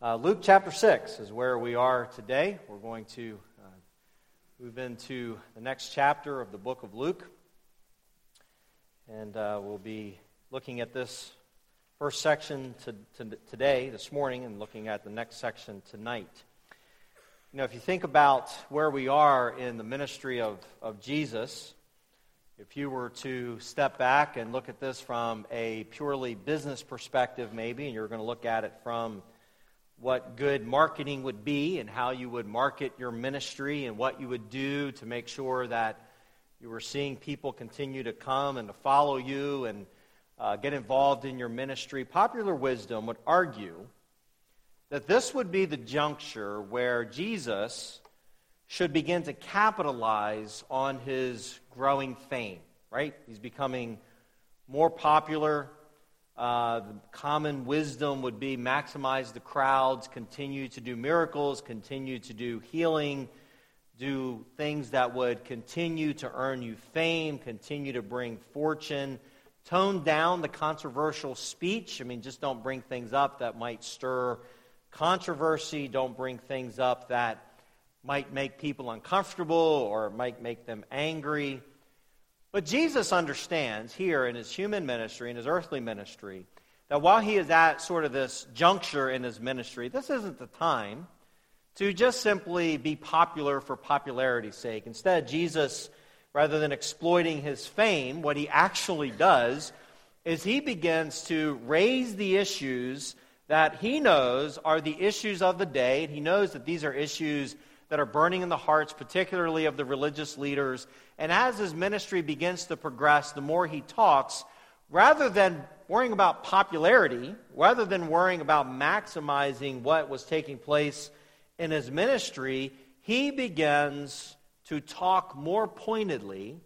Luke chapter 6 is where we are today. We're going to move into the next chapter of the book of Luke. And we'll be looking at this first section this morning, and looking at the next section tonight. You know, if you think about where we are in the ministry of Jesus, if you were to step back and look at this from a purely business perspective maybe, and you're going to look at it from what good marketing would be and how you would market your ministry and what you would do to make sure that you were seeing people continue to come and to follow you and get involved in your ministry. Popular wisdom would argue that this would be the juncture where Jesus should begin to capitalize on his growing fame, right? He's becoming more popular. The common wisdom would be maximize the crowds, continue to do miracles, continue to do healing, do things that would continue to earn you fame, continue to bring fortune, tone down the controversial speech. I mean, just don't bring things up that might stir controversy. Don't bring things up that might make people uncomfortable or might make them angry. But Jesus understands here in his human ministry, in his earthly ministry, that while he is at sort of this juncture in his ministry, this isn't the time to just simply be popular for popularity's sake. Instead, Jesus, rather than exploiting his fame, what he actually does is he begins to raise the issues that he knows are the issues of the day. And he knows that these are issues that are burning in the hearts, particularly of the religious leaders. And as his ministry begins to progress, the more he talks, rather than worrying about popularity, rather than worrying about maximizing what was taking place in his ministry, he begins to talk more pointedly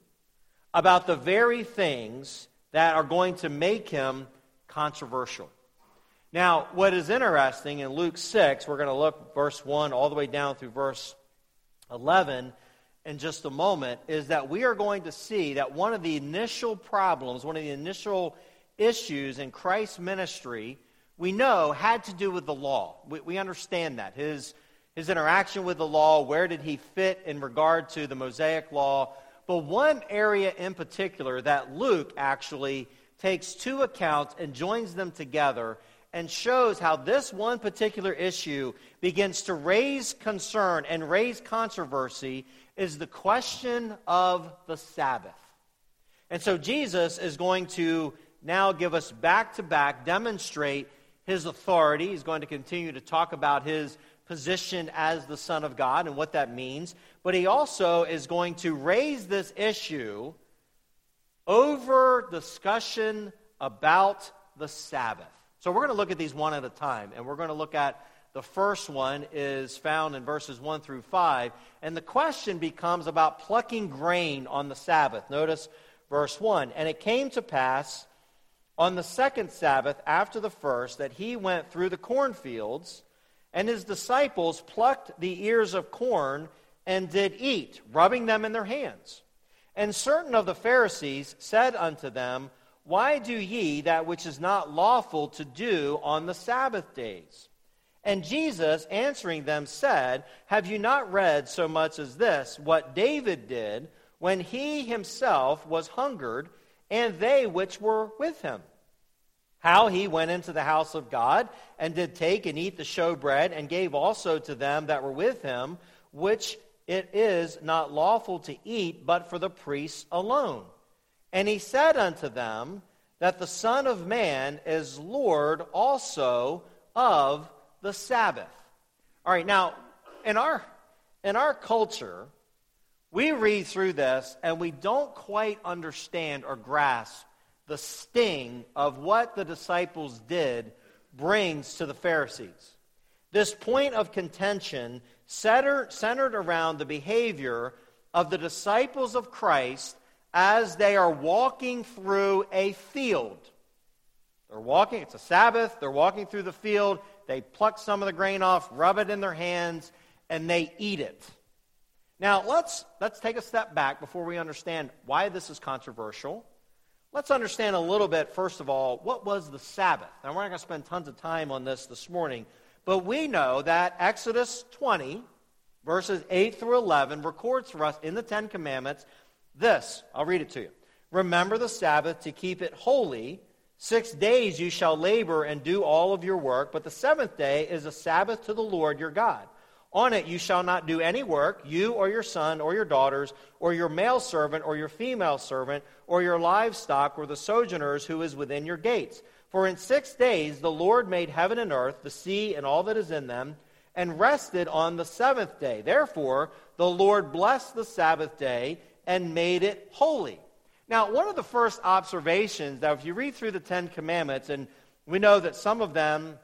about the very things that are going to make him controversial. Now, what is interesting in Luke 6, we're going to look verse 1 all the way down through verse 11 in just a moment, is that we are going to see that one of the initial problems, one of the initial issues in Christ's ministry, we know had to do with the law. We understand that. His interaction with the law, where did he fit in regard to the Mosaic law? But one area in particular that Luke actually takes two accounts and joins them together and shows how this one particular issue begins to raise concern and raise controversy, is the question of the Sabbath. And so Jesus is going to now give us back-to-back, demonstrate his authority. He's going to continue to talk about his position as the Son of God and what that means. But he also is going to raise this issue over discussion about the Sabbath. So we're going to look at these one at a time, and we're going to look at the first one is found in verses 1 through 5, and the question becomes about plucking grain on the Sabbath. Notice verse 1, and it came to pass on the second Sabbath after the first that he went through the cornfields, and his disciples plucked the ears of corn and did eat, rubbing them in their hands. And certain of the Pharisees said unto them, Why do ye that which is not lawful to do on the Sabbath days? And Jesus, answering them, said, Have you not read so much as this, what David did when he himself was hungered, and they which were with him? How he went into the house of God, and did take and eat the showbread, and gave also to them that were with him, which it is not lawful to eat, but for the priests alone. And he said unto them that the Son of Man is Lord also of the Sabbath. All right, now, in our culture, we read through this and we don't quite understand or grasp the sting of what the disciples did brings to the Pharisees. This point of contention centered around the behavior of the disciples of Christ as they are walking through a field. They're walking, it's a Sabbath, they're walking through the field, they pluck some of the grain off, rub it in their hands, and they eat it. Now, let's take a step back before we understand why this is controversial. Let's understand a little bit, first of all, what was the Sabbath? Now, we're not going to spend tons of time on this morning, But we know that Exodus 20, verses 8 through 11, records for us in the Ten Commandments this. I'll read it to you. Remember the Sabbath to keep it holy. 6 days you shall labor and do all of your work, but the seventh day is a Sabbath to the Lord your God. On it you shall not do any work, you or your son or your daughters, or your male servant or your female servant, or your livestock or the sojourners who is within your gates. For in 6 days the Lord made heaven and earth, the sea and all that is in them, and rested on the seventh day. Therefore the Lord blessed the Sabbath day and made it holy. Now, one of the first observations, that if you read through the Ten Commandments, and we know that some of them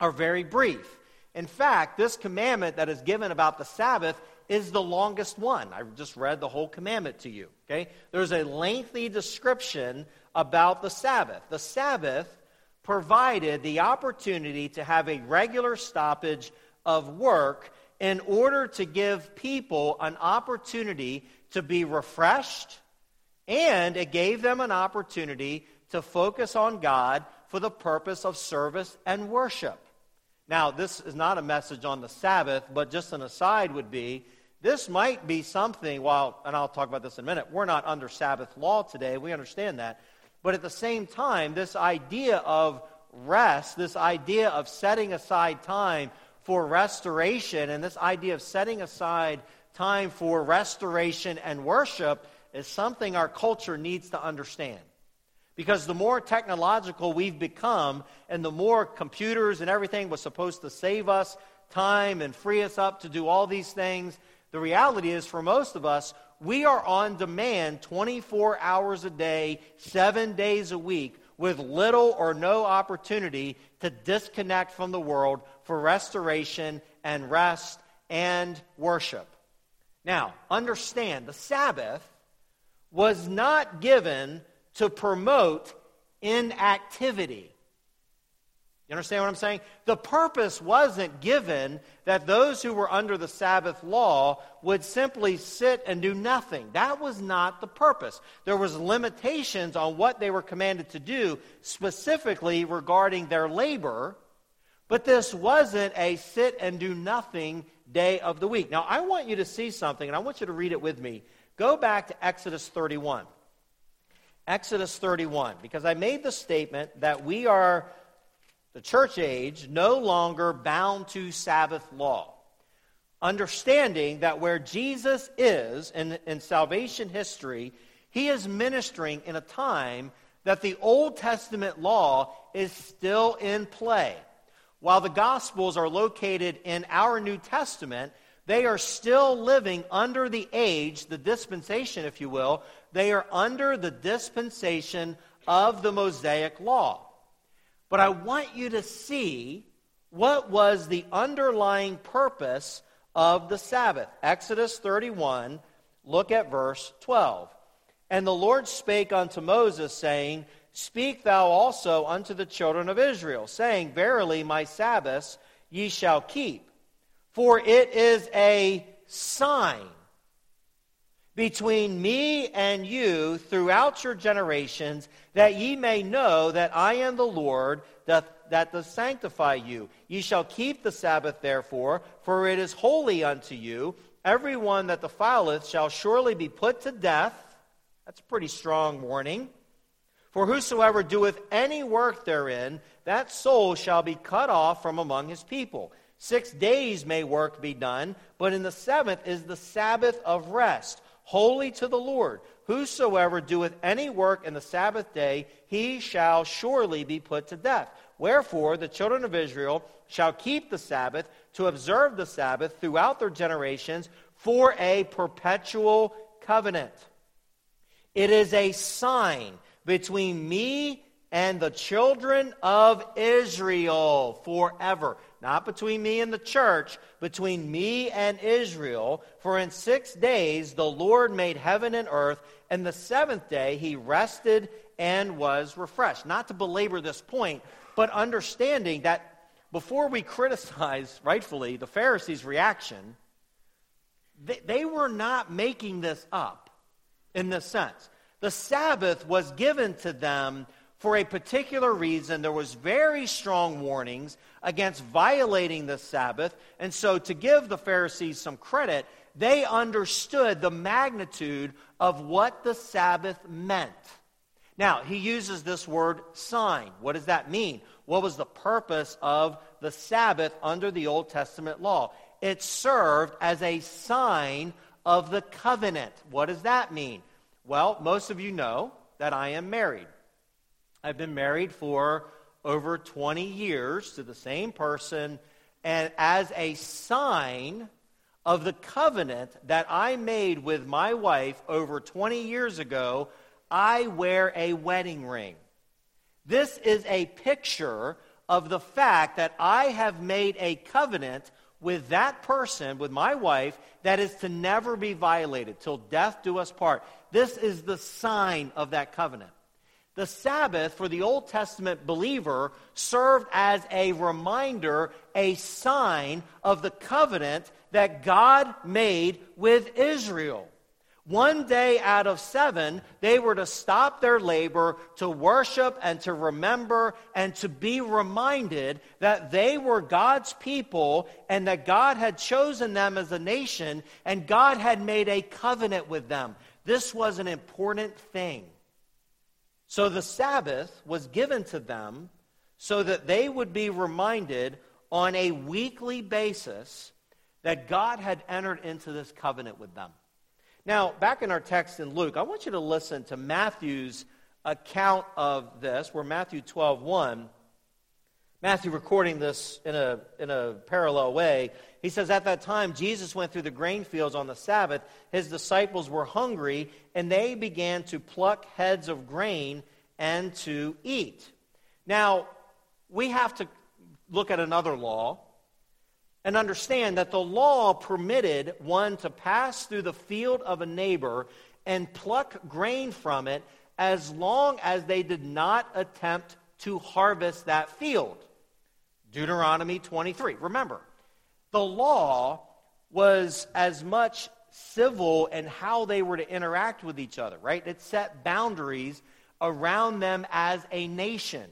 are very brief. In fact, this commandment that is given about the Sabbath is the longest one. I just read the whole commandment to you. Okay? There's a lengthy description about the Sabbath. The Sabbath provided the opportunity to have a regular stoppage of work in order to give people an opportunity to be refreshed, and it gave them an opportunity to focus on God for the purpose of service and worship. Now, this is not a message on the Sabbath, but just an aside would be, this might be something, and I'll talk about this in a minute, we're not under Sabbath law today, we understand that, but at the same time, this idea of rest, this idea of setting aside time for restoration, and this idea of setting aside time for restoration and worship is something our culture needs to understand. Because the more technological we've become, and the more computers and everything was supposed to save us time and free us up to do all these things, the reality is for most of us, we are on demand 24 hours a day, 7 days a week, with little or no opportunity to disconnect from the world for restoration and rest and worship. Now, understand, the Sabbath was not given to promote inactivity. You understand what I'm saying? The purpose wasn't given that those who were under the Sabbath law would simply sit and do nothing. That was not the purpose. There was limitations on what they were commanded to do, specifically regarding their labor, but this wasn't a sit and do nothing day of the week. Now, I want you to see something, and I want you to read it with me. Go back to Exodus 31. Exodus 31, because I made the statement that we are, the church age, no longer bound to Sabbath law. Understanding that where Jesus is in salvation history, he is ministering in a time that the Old Testament law is still in play. While the Gospels are located in our New Testament, they are still living under the age, the dispensation, if you will. They are under the dispensation of the Mosaic law. But I want you to see what was the underlying purpose of the Sabbath. Exodus 31, look at verse 12. And the Lord spake unto Moses, saying, Speak thou also unto the children of Israel, saying, Verily my Sabbaths ye shall keep. For it is a sign between me and you throughout your generations, that ye may know that I am the Lord that doth sanctify you. Ye shall keep the Sabbath therefore, for it is holy unto you. Every one that defileth shall surely be put to death. That's a pretty strong warning. For whosoever doeth any work therein, that soul shall be cut off from among his people. 6 days may work be done, but in the seventh is the Sabbath of rest, holy to the Lord. Whosoever doeth any work in the Sabbath day, he shall surely be put to death. Wherefore the children of Israel shall keep the Sabbath, to observe the Sabbath throughout their generations for a perpetual covenant. It is a sign between me and the children of Israel forever. Not between me and the church, between me and Israel. For in 6 days the Lord made heaven and earth, and the seventh day he rested and was refreshed. Not to belabor this point, but understanding that before we criticize, rightfully, the Pharisees' reaction, they were not making this up in this sense. The Sabbath was given to them for a particular reason, there was very strong warnings against violating the Sabbath. And so to give the Pharisees some credit, they understood the magnitude of what the Sabbath meant. Now, he uses this word sign. What does that mean? What was the purpose of the Sabbath under the Old Testament law? It served as a sign of the covenant. What does that mean? Well, most of you know that I am married. I've been married for over 20 years to the same person, and as a sign of the covenant that I made with my wife over 20 years ago, I wear a wedding ring. This is a picture of the fact that I have made a covenant with that person, with my wife, that is to never be violated, till death do us part. This is the sign of that covenant. The Sabbath for the Old Testament believer served as a reminder, a sign of the covenant that God made with Israel. One day out of seven, they were to stop their labor to worship and to remember and to be reminded that they were God's people and that God had chosen them as a nation and God had made a covenant with them. This was an important thing. So the Sabbath was given to them so that they would be reminded on a weekly basis that God had entered into this covenant with them. Now, back in our text in Luke, I want you to listen to Matthew's account of this, where Matthew 12:1, Matthew recording this in a parallel way, he says, "At that time, Jesus went through the grain fields on the Sabbath. His disciples were hungry, and they began to pluck heads of grain and to eat." Now, we have to look at another law, and understand that the law permitted one to pass through the field of a neighbor and pluck grain from it as long as they did not attempt to harvest that field. Deuteronomy 23. Remember, the law was as much civil in how they were to interact with each other, right? It set boundaries around them as a nation,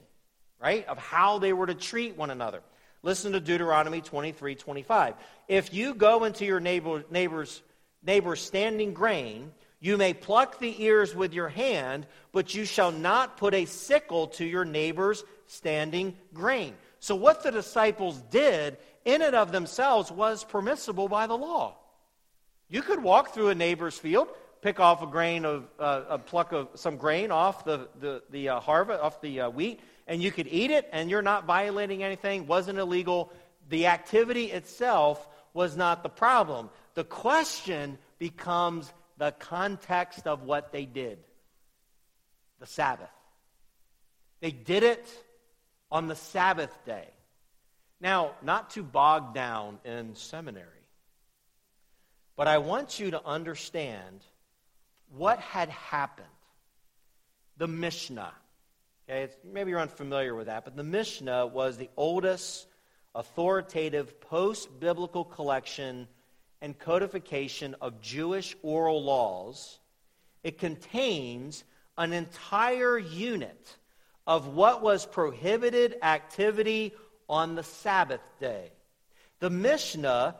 right, of how they were to treat one another. Listen to Deuteronomy 23:25. "If you go into your neighbor's standing grain, you may pluck the ears with your hand, but you shall not put a sickle to your neighbor's standing grain." So what the disciples did in and of themselves was permissible by the law. You could walk through a neighbor's field, pick off a grain of pluck of some grain off the harvest, off the wheat, and you could eat it, and you're not violating anything, wasn't illegal. The activity itself was not the problem. The question becomes the context of what they did, the Sabbath. They did it on the Sabbath day. Now, not to bog down in seminary, but I want you to understand what had happened. The Mishnah. Okay, maybe you're unfamiliar with that, but the Mishnah was the oldest authoritative post-biblical collection and codification of Jewish oral laws. It contains an entire unit of what was prohibited activity on the Sabbath day. The Mishnah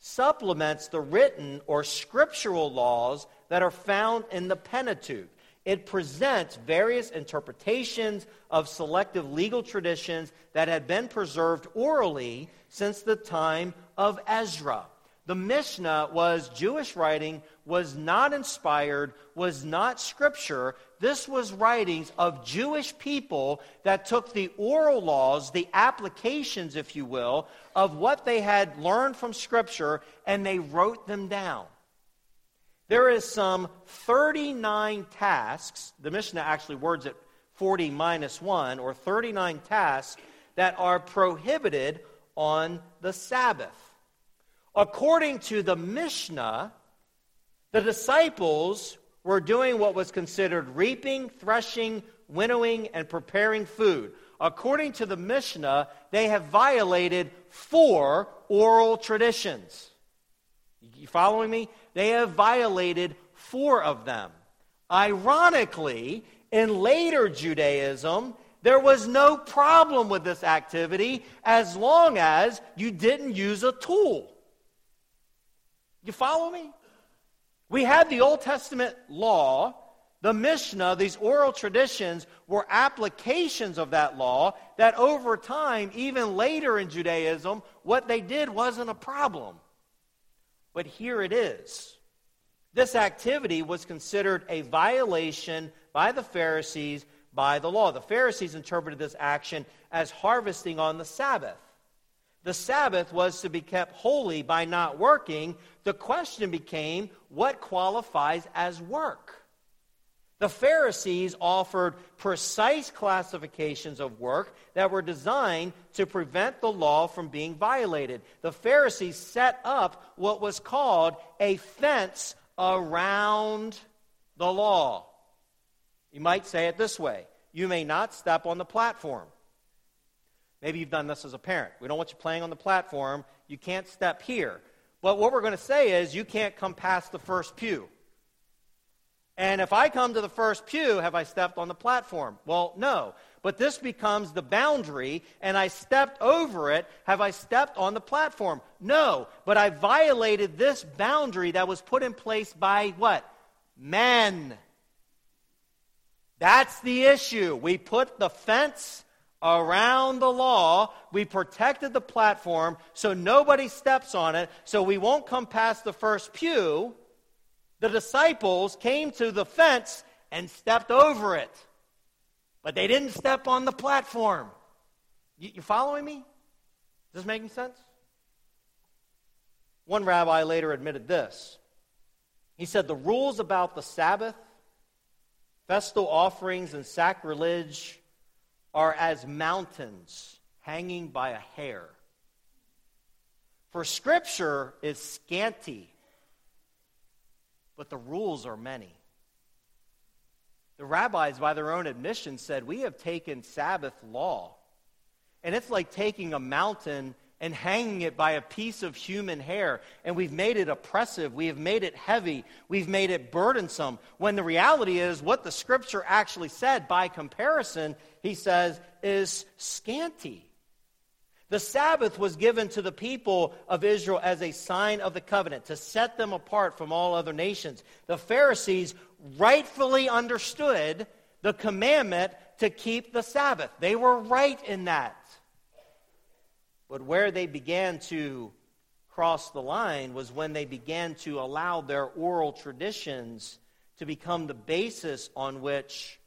supplements the written or scriptural laws that are found in the Pentateuch. It presents various interpretations of selective legal traditions that had been preserved orally since the time of Ezra. The Mishnah was Jewish writing, was not inspired, was not scripture. This was writings of Jewish people that took the oral laws, the applications, if you will, of what they had learned from scripture, and they wrote them down. There is some 39 tasks, the Mishnah actually words it 40 minus 1, or 39 tasks that are prohibited on the Sabbath. According to the Mishnah, the disciples were doing what was considered reaping, threshing, winnowing, and preparing food. According to the Mishnah, they have violated 4 oral traditions. You following me? They have violated 4 of them. Ironically, In later Judaism, there was no problem with this activity as long as you didn't use a tool. You follow me? We had the Old Testament law, the Mishnah, these oral traditions were applications of that law that over time, even later in Judaism, what they did wasn't a problem. But here it is. This activity was considered a violation by the Pharisees by the law. The Pharisees interpreted this action as harvesting on the Sabbath. The Sabbath was to be kept holy by not working. The question became, what qualifies as work? The Pharisees offered precise classifications of work that were designed to prevent the law from being violated. The Pharisees set up what was called a fence around the law. You might say it this way. You may not step on the platform. Maybe you've done this as a parent. We don't want you playing on the platform. You can't step here. But what we're going to say is you can't come past the first pew. And if I come to the first pew, have I stepped on the platform? Well, no. But this becomes the boundary, and I stepped over it. Have I stepped on the platform? No. But I violated this boundary that was put in place by what? Men. That's the issue. We put the fence around the law. We protected the platform so nobody steps on it, so we won't come past the first pew. The disciples came to the fence and stepped over it. But they didn't step on the platform. You following me? Does this make sense? One rabbi later admitted this. He said the rules about the Sabbath, festal offerings, and sacrilege are as mountains hanging by a hair. For Scripture is scanty, but the rules are many. The rabbis, by their own admission, said, we have taken Sabbath law, and it's like taking a mountain and hanging it by a piece of human hair, and we've made it oppressive, we have made it heavy, we've made it burdensome, when the reality is what the Scripture actually said, by comparison, he says, is scanty. The Sabbath was given to the people of Israel as a sign of the covenant, to set them apart from all other nations. The Pharisees rightfully understood the commandment to keep the Sabbath. They were right in that. But where they began to cross the line was when they began to allow their oral traditions to become the basis on which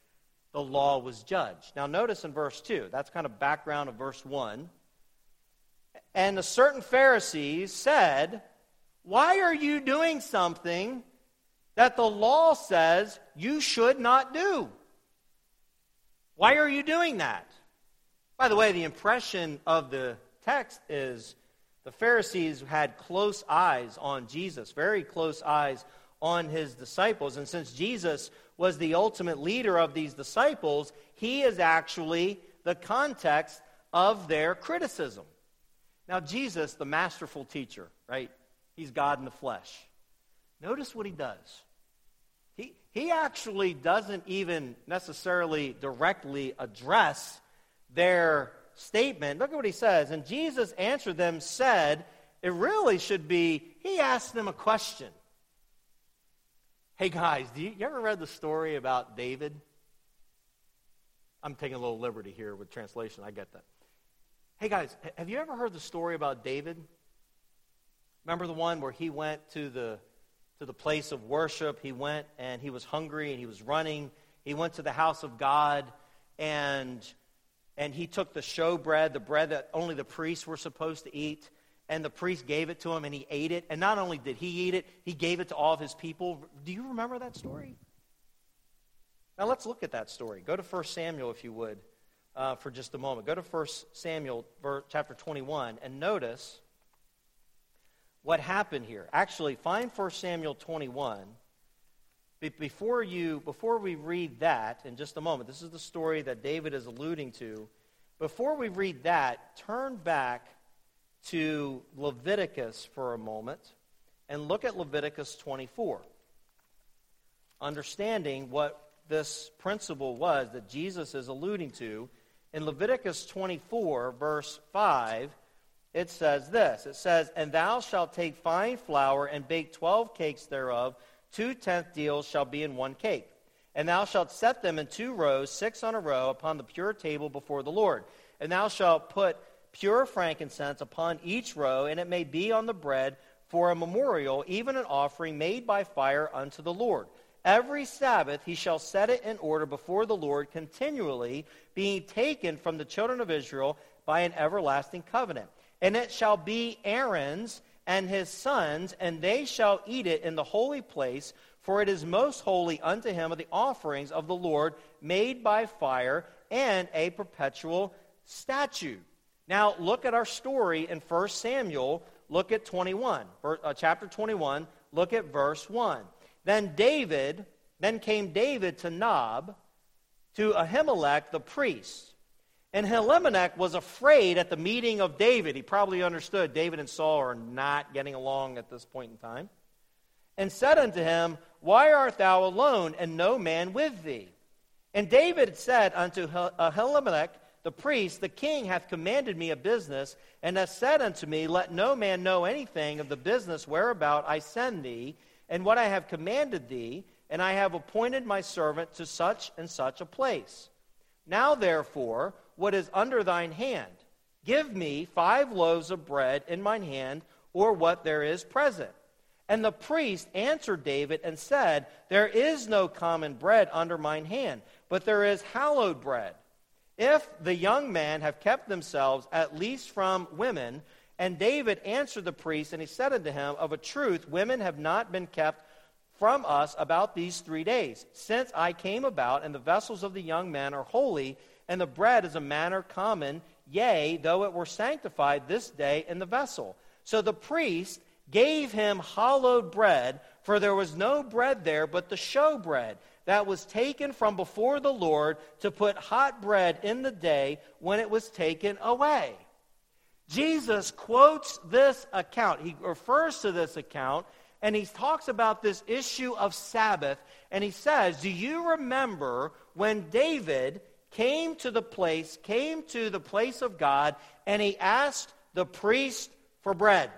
the law was judged. Now notice in verse 2, that's kind of background of verse 1. And a certain Pharisee said, why are you doing something that the law says you should not do? Why are you doing that? By the way, the impression of the text is the Pharisees had close eyes on Jesus, very close eyes on his disciples. And since Jesus was the ultimate leader of these disciples, he is actually the context of their criticism. Now, Jesus, the masterful teacher, right? He's God in the flesh. Notice what he does. He actually doesn't even necessarily directly address their statement. Look at what he says. And Jesus answered them, said, it really should be, he asked them a question. Hey, guys, you ever read the story about David? I'm taking a little liberty here with translation. I get that. Hey guys, have you ever heard the story about David? Remember the one where he went to the place of worship? He went and he was hungry and he was running. He went to the house of God and he took the show bread, the bread that only the priests were supposed to eat, and the priest gave it to him and he ate it. And not only did he eat it, he gave it to all of his people. Do you remember that story? Now let's look at that story. Go to 1 Samuel if you would. For just a moment. Go to 1 Samuel chapter 21 and notice what happened here. Actually, find 1 Samuel 21. Before we read that in just a moment, this is the story that David is alluding to. Before we read that, turn back to Leviticus for a moment and look at Leviticus 24, understanding what this principle was that Jesus is alluding to. In Leviticus 24, verse 5, it says this. It says, "And thou shalt take fine flour and bake 12 cakes thereof. 2/10 deals shall be in one cake. And thou shalt set them in 2 rows, 6 on a row, upon the pure table before the Lord. And thou shalt put pure frankincense upon each row, and it may be on the bread for a memorial, even an offering made by fire unto the Lord. Every Sabbath he shall set it in order before the Lord continually, being taken from the children of Israel by an everlasting covenant. And it shall be Aaron's and his sons, and they shall eat it in the holy place, for it is most holy unto him of the offerings of the Lord made by fire, and a perpetual statute." Now, look at our story in 1 Samuel. Look at chapter 21. Look at verse 1. Then came David to Nob, to Ahimelech the priest. And Ahimelech was afraid at the meeting of David. He probably understood David and Saul are not getting along at this point in time. And said unto him, "Why art thou alone, and no man with thee?" And David said unto Ahimelech the priest, "The king hath commanded me a business, and hath said unto me, Let no man know anything of the business whereabout I send thee, and what I have commanded thee, and I have appointed my servant to such and such a place. Now therefore, what is under thine hand? Give me 5 loaves of bread in mine hand, or what there is present." And the priest answered David and said, "There is no common bread under mine hand, but there is hallowed bread. If the young men have kept themselves at least from women." And David answered the priest, and he said unto him, "Of a truth, women have not been kept from us about these 3 days, since I came about, and the vessels of the young men are holy, and the bread is a manner common, yea, though it were sanctified this day in the vessel." So the priest gave him hallowed bread, for there was no bread there but the show bread, that was taken from before the Lord to put hot bread in the day when it was taken away. Jesus quotes this account. He refers to this account, and he talks about this issue of Sabbath, and he says, "Do you remember when David came to the place of God, and he asked the priest for bread?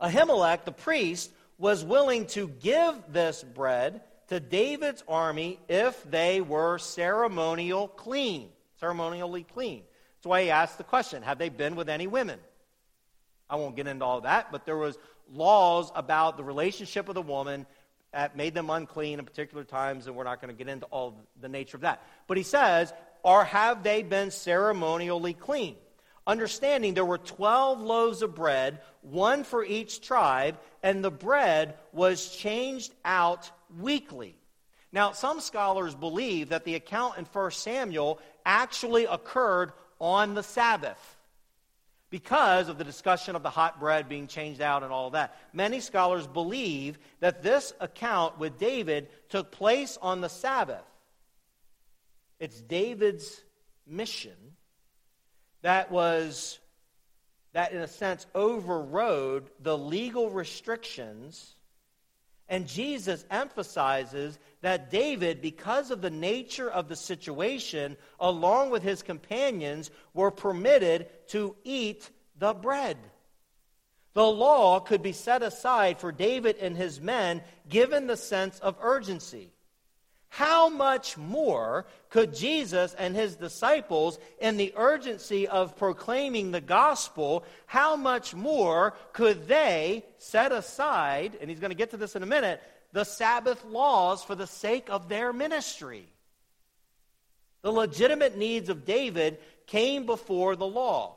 Ahimelech, the priest, was willing to give this bread to David's army if they were ceremonially clean. That's why he asked the question, have they been with any women? I won't get into all that, but there was laws about the relationship of the woman that made them unclean in particular times, and we're not going to get into all the nature of that. But he says, or have they been ceremonially clean? Understanding there were 12 loaves of bread, one for each tribe, and the bread was changed out weekly. Now, some scholars believe that the account in 1 Samuel actually occurred on the Sabbath because of the discussion of the hot bread being changed out and all of that. Many scholars believe that this account with David took place on the Sabbath. It's David's mission that in a sense overrode the legal restrictions. And Jesus emphasizes that David, because of the nature of the situation, along with his companions, were permitted to eat the bread. The law could be set aside for David and his men, given the sense of urgency. How much more could Jesus and his disciples, in the urgency of proclaiming the gospel, how much more could they set aside, and he's going to get to this in a minute, the Sabbath laws for the sake of their ministry? The legitimate needs of David came before the law.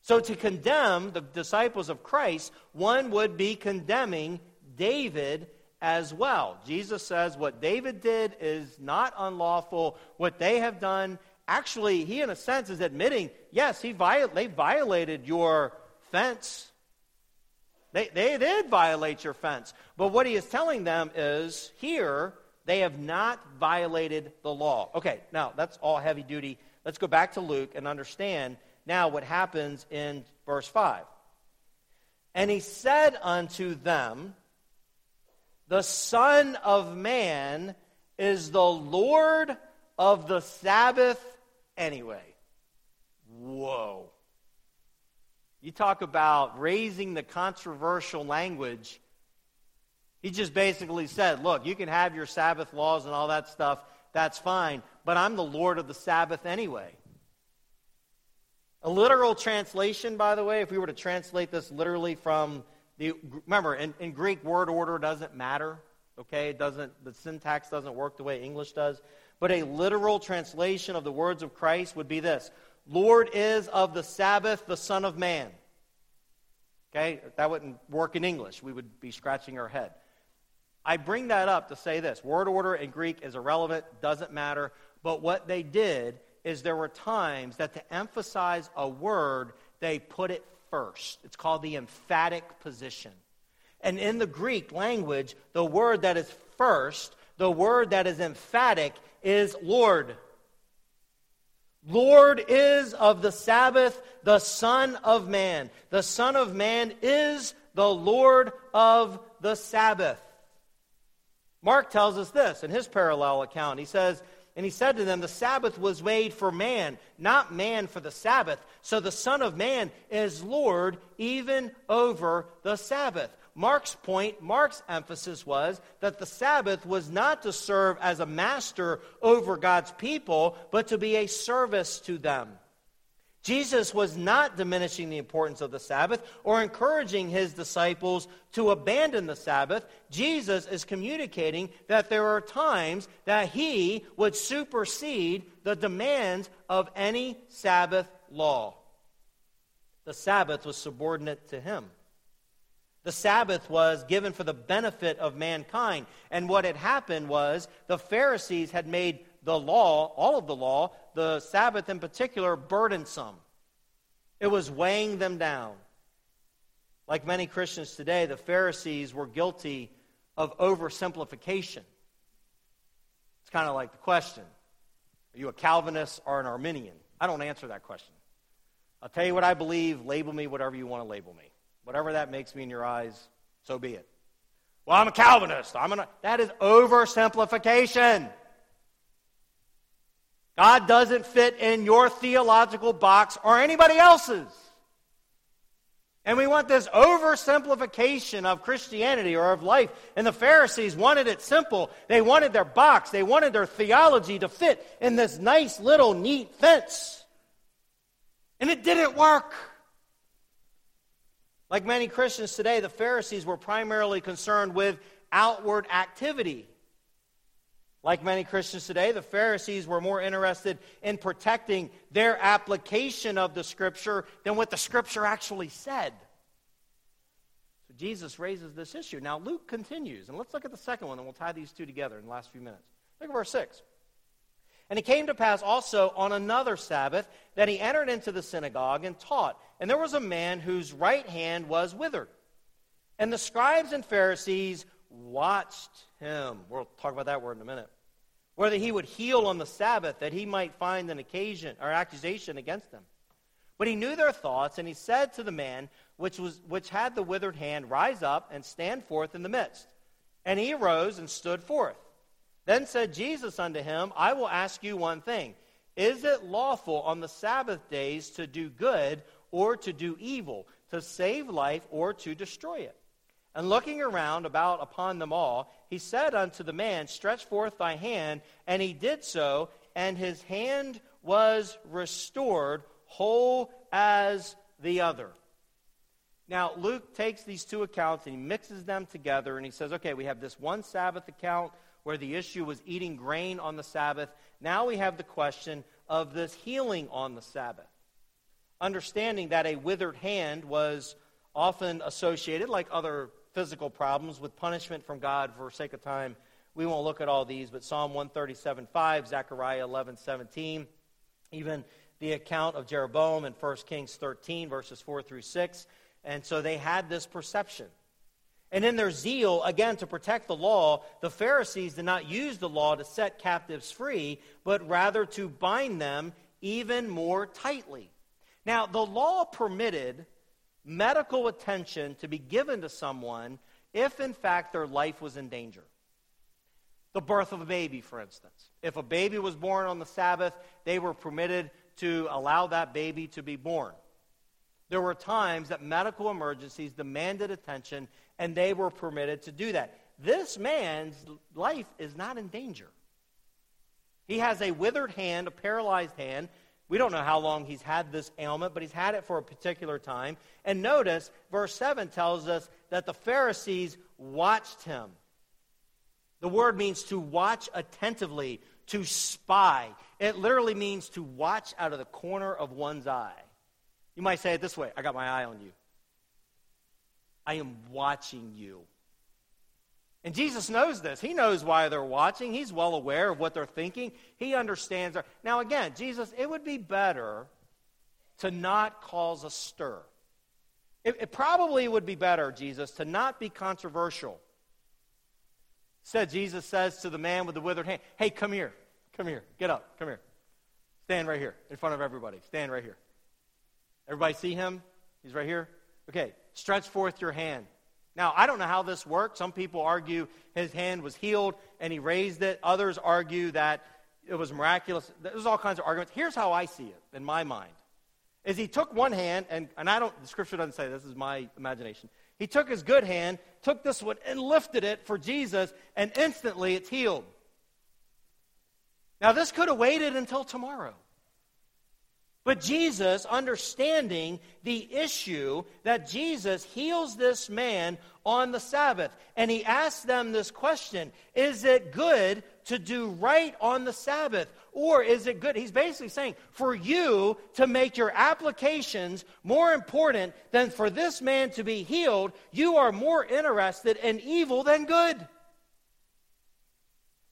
So to condemn the disciples of Christ, one would be condemning David as well. Jesus says what David did is not unlawful. What they have done, actually, he in a sense is admitting, yes, they violated your fence. They did violate your fence. But what he is telling them is, here, they have not violated the law. Okay, now, that's all heavy duty. Let's go back to Luke and understand now what happens in verse 5. And he said unto them, "The Son of Man is the Lord of the Sabbath anyway. Whoa. You talk about raising the controversial language. He just basically said, look, you can have your Sabbath laws and all that stuff. That's fine. But I'm the Lord of the Sabbath anyway. A literal translation, by the way, if we were to translate this literally from the... Remember, in Greek, word order doesn't matter. Okay? The syntax doesn't work the way English does. But a literal translation of the words of Christ would be this. Lord is of the Sabbath, the Son of Man. Okay? That wouldn't work in English. We would be scratching our head. I bring that up to say this. Word order in Greek is irrelevant, doesn't matter. But what they did is there were times that to emphasize a word, they put it first. It's called the emphatic position. And in the Greek language, the word that is first, the word that is emphatic is Lord. Lord is of the Sabbath, the Son of Man. The Son of Man is the Lord of the Sabbath. Mark tells us this in his parallel account. He says, and he said to them, the Sabbath was made for man, not man for the Sabbath. So the Son of Man is Lord even over the Sabbath. Mark's point, Mark's emphasis was that the Sabbath was not to serve as a master over God's people, but to be a service to them. Jesus was not diminishing the importance of the Sabbath or encouraging his disciples to abandon the Sabbath. Jesus is communicating that there are times that he would supersede the demands of any Sabbath law. The Sabbath was subordinate to him. The Sabbath was given for the benefit of mankind. And what had happened was the Pharisees had made the law, all of the law, the Sabbath in particular, burdensome. It was weighing them down. Like many Christians today, the Pharisees were guilty of oversimplification. It's kind of like the question, are you a Calvinist or an Arminian? I don't answer that question. I'll tell you what I believe, label me whatever you want to label me. Whatever that makes me in your eyes, so be it. Well, I'm a Calvinist. That is oversimplification. God doesn't fit in your theological box or anybody else's. And we want this oversimplification of Christianity or of life. And the Pharisees wanted it simple. They wanted their box. They wanted their theology to fit in this nice little neat fence. And it didn't work. Like many Christians today, the Pharisees were primarily concerned with outward activity. Like many Christians today, the Pharisees were more interested in protecting their application of the Scripture than what the Scripture actually said. So Jesus raises this issue. Now Luke continues, and let's look at the second one, and we'll tie these two together in the last few minutes. Look at verse 6. And it came to pass also on another Sabbath that he entered into the synagogue and taught. And there was a man whose right hand was withered. And the scribes and Pharisees watched him. We'll talk about that word in a minute. Whether he would heal on the Sabbath, that he might find an occasion or accusation against them. But he knew their thoughts, and he said to the man which had the withered hand, rise up and stand forth in the midst. And he arose and stood forth. Then said Jesus unto him, I will ask you one thing. Is it lawful on the Sabbath days to do good or to do evil, to save life or to destroy it? And looking around about upon them all, he said unto the man, stretch forth thy hand. And he did so, and his hand was restored, whole as the other. Now, Luke takes these two accounts and he mixes them together, and he says, okay, we have this one Sabbath account where the issue was eating grain on the Sabbath. Now we have the question of this healing on the Sabbath. Understanding that a withered hand was often associated, like other physical problems, with punishment from God. For sake of time, we won't look at all these, but Psalm 137:5, Zechariah 11:17, even the account of Jeroboam in 1 Kings 13, verses 4 through 6. And so they had this perception. And in their zeal, again, to protect the law, the Pharisees did not use the law to set captives free, but rather to bind them even more tightly. Now, the law permitted medical attention to be given to someone if, in fact, their life was in danger. The birth of a baby, for instance. If a baby was born on the Sabbath, they were permitted to allow that baby to be born. There were times that medical emergencies demanded attention, and they were permitted to do that. This man's life is not in danger. He has a withered hand, a paralyzed hand. We don't know how long he's had this ailment, but he's had it for a particular time. And notice, verse 7 tells us that the Pharisees watched him. The word means to watch attentively, to spy. It literally means to watch out of the corner of one's eye. You might say it this way: I got my eye on you. I am watching you. And Jesus knows this. He knows why they're watching. He's well aware of what they're thinking. He understands. Now again, Jesus, it would be better to not cause a stir. It probably would be better, Jesus, to not be controversial. Said Jesus says to the man with the withered hand, hey, come here, get up, come here. Stand right here in front of everybody. Stand right here. Everybody see him? He's right here. Okay, stretch forth your hand. Now, I don't know how this worked. Some people argue his hand was healed and he raised it. Others argue that it was miraculous. There's all kinds of arguments. Here's how I see it in my mind. Is he took one hand, and I don't, the scripture doesn't say, this is my imagination. He took his good hand, took this one, and lifted it for Jesus, and instantly it's healed. Now, this could have waited until tomorrow. But Jesus, understanding the issue, that Jesus heals this man on the Sabbath, and he asks them this question: is it good to do right on the Sabbath? Or is it good? He's basically saying, for you to make your applications more important than for this man to be healed, you are more interested in evil than good.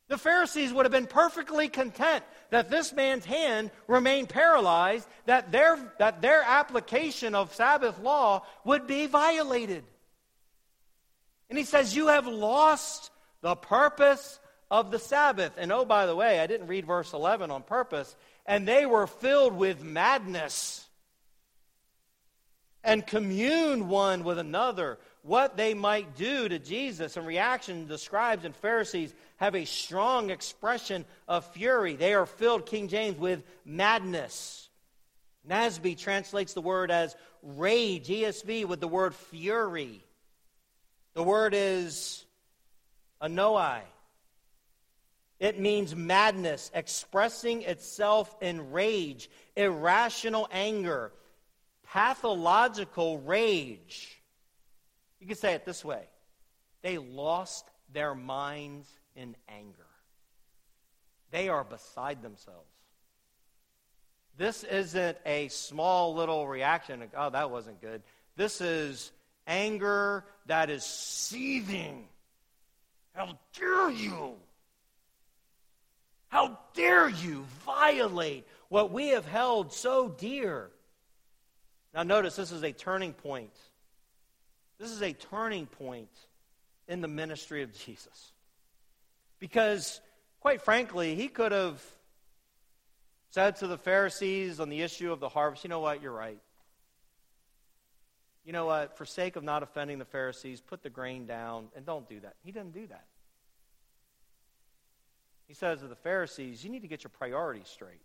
The Pharisees would have been perfectly content that this man's hand remained paralyzed, that their application of Sabbath law would be violated. And he says, you have lost the purpose of the Sabbath. And oh, by the way, I didn't read verse 11 on purpose. And they were filled with madness and communed one with another what they might do to Jesus. In reaction, the scribes and Pharisees have a strong expression of fury. They are filled, King James, with madness. NASB translates the word as rage, ESV with the word fury. The word is anoai. It means madness, expressing itself in rage, irrational anger, pathological rage. You can say it this way: they lost their minds in anger. They are beside themselves. This isn't a small little reaction, like, oh, that wasn't good. This is anger that is seething. How dare you? How dare you violate what we have held so dear? Now notice, this is a turning point. This is a turning point in the ministry of Jesus. Because, quite frankly, he could have said to the Pharisees on the issue of the harvest, you know what, you're right. You know what, for sake of not offending the Pharisees, put the grain down and don't do that. He didn't do that. He says to the Pharisees, you need to get your priorities straight.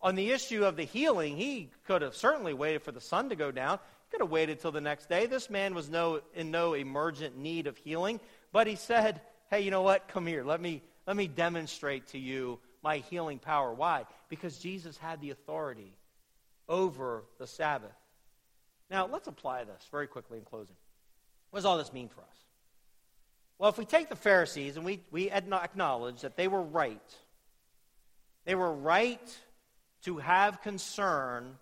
On the issue of the healing, he could have certainly waited for the sun to go down. He could have waited till the next day. This man was in no emergent need of healing. But he said, hey, you know what? Come here. Let me demonstrate to you my healing power. Why? Because Jesus had the authority over the Sabbath. Now, let's apply this very quickly in closing. What does all this mean for us? Well, if we take the Pharisees and we acknowledge that they were right to have concern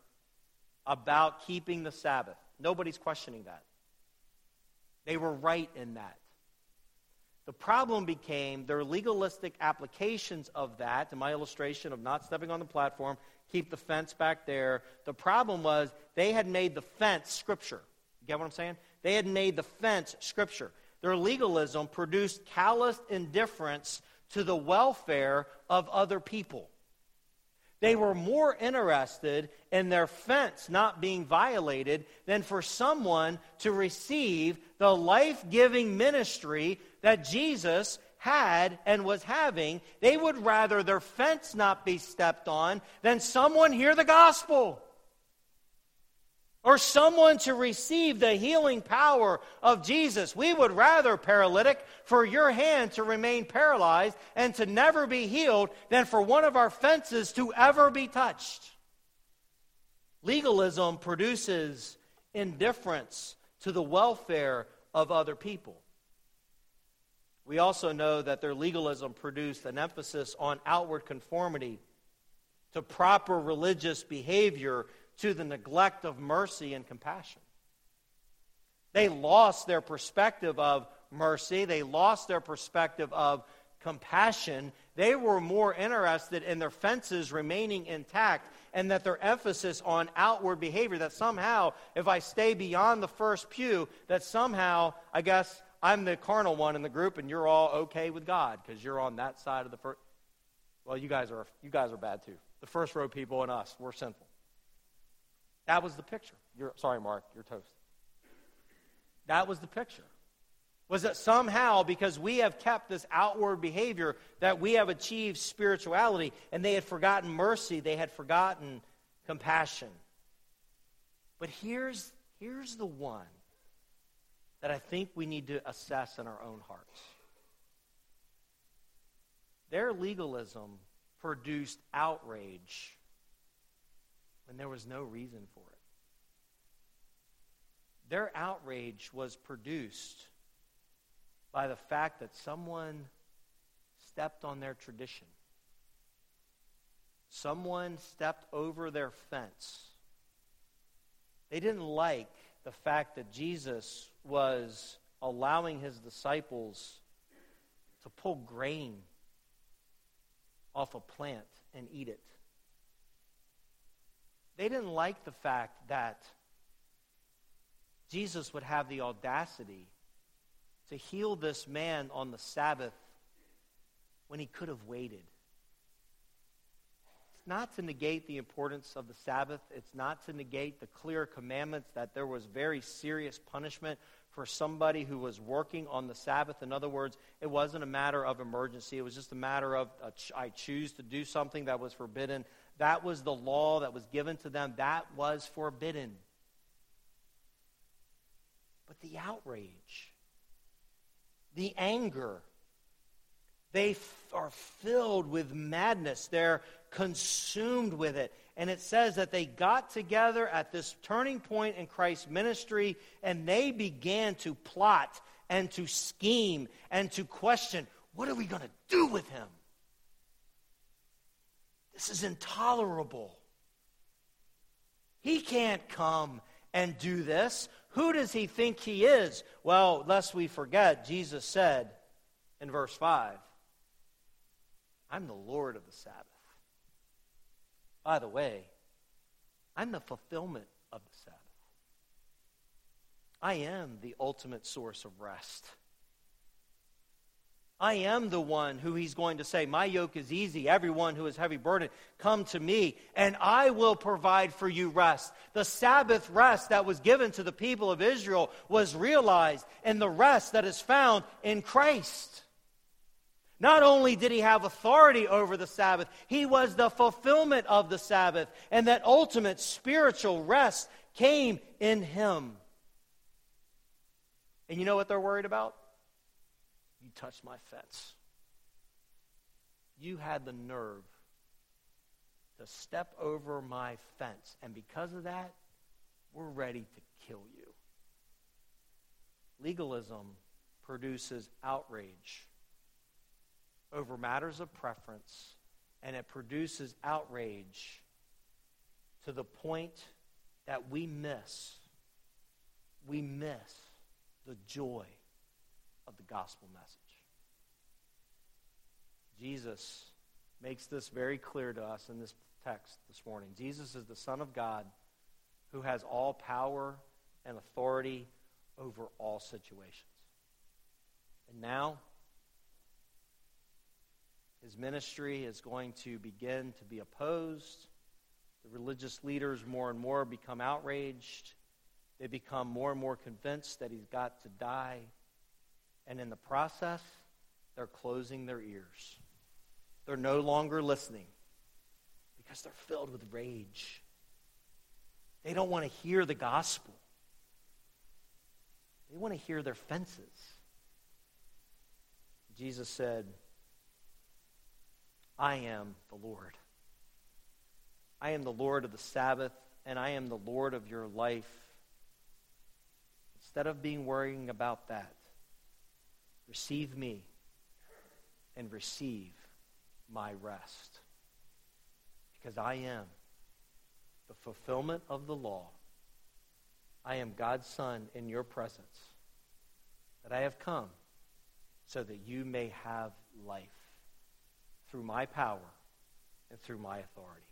about keeping the Sabbath. Nobody's questioning that. They were right in that. The problem became their legalistic applications of that, to my illustration of not stepping on the platform, keep the fence back there. The problem was they had made the fence Scripture. You get what I'm saying? They had made the fence Scripture. Their legalism produced callous indifference to the welfare of other people. They were more interested in their fence not being violated than for someone to receive the life-giving ministry that Jesus had and was having, they would rather their fence not be stepped on than someone hear the gospel or someone to receive the healing power of Jesus. We would rather, paralytic, for your hand to remain paralyzed and to never be healed than for one of our fences to ever be touched. Legalism produces indifference to the welfare of other people. We also know that their legalism produced an emphasis on outward conformity to proper religious behavior to the neglect of mercy and compassion. They lost their perspective of mercy. They lost their perspective of compassion. They were more interested in their fences remaining intact and that their emphasis on outward behavior, that somehow, if I stay beyond the first pew, that somehow, I guess, I'm the carnal one in the group and you're all okay with God because you're on that side of the first. Well, you guys are bad too. The first row people and us, we're sinful. That was the picture. Sorry, Mark, you're toast. That was the picture. Was that somehow because we have kept this outward behavior that we have achieved spirituality, and they had forgotten mercy, they had forgotten compassion. But here's the one that I think we need to assess in our own hearts. Their legalism produced outrage when there was no reason for it. Their outrage was produced by the fact that someone stepped on their tradition. Someone stepped over their fence. They didn't like the fact that Jesus was allowing his disciples to pull grain off a plant and eat it. They didn't like the fact that Jesus would have the audacity to heal this man on the Sabbath when he could have waited. It's not to negate the importance of the Sabbath. It's not to negate the clear commandments that there was very serious punishment for somebody who was working on the Sabbath. In other words, it wasn't a matter of emergency. It was just a matter of I choose to do something that was forbidden. That was the law that was given to them. That was forbidden. But the outrage, the anger, they are filled with madness. They're consumed with it. And it says that they got together at this turning point in Christ's ministry, and they began to plot and to scheme and to question, what are we going to do with him? This is intolerable. He can't come and do this. Who does he think he is? Well, lest we forget, Jesus said in verse 5, I'm the Lord of the Sabbath. By the way, I'm the fulfillment of the Sabbath. I am the ultimate source of rest. I am the one who he's going to say, my yoke is easy. Everyone who is heavy burdened, come to me, and I will provide for you rest. The Sabbath rest that was given to the people of Israel was realized in the rest that is found in Christ. Not only did he have authority over the Sabbath, he was the fulfillment of the Sabbath, and that ultimate spiritual rest came in him. And you know what they're worried about? You touched my fence. You had the nerve to step over my fence. And because of that, we're ready to kill you. Legalism produces outrage over matters of preference, and it produces outrage to the point that we miss the joy of the gospel message. Jesus makes this very clear to us in this text this morning. Jesus is the Son of God who has all power and authority over all situations. And now, his ministry is going to begin to be opposed. The religious leaders more and more become outraged. They become more and more convinced that he's got to die. And in the process, they're closing their ears. They're no longer listening because they're filled with rage. They don't want to hear the gospel. They want to hear their fences. Jesus said, I am the Lord. I am the Lord of the Sabbath, and I am the Lord of your life. Instead of being worrying about that, receive me and receive my rest. Because I am the fulfillment of the law. I am God's Son in your presence, that I have come so that you may have life through my power and through my authority.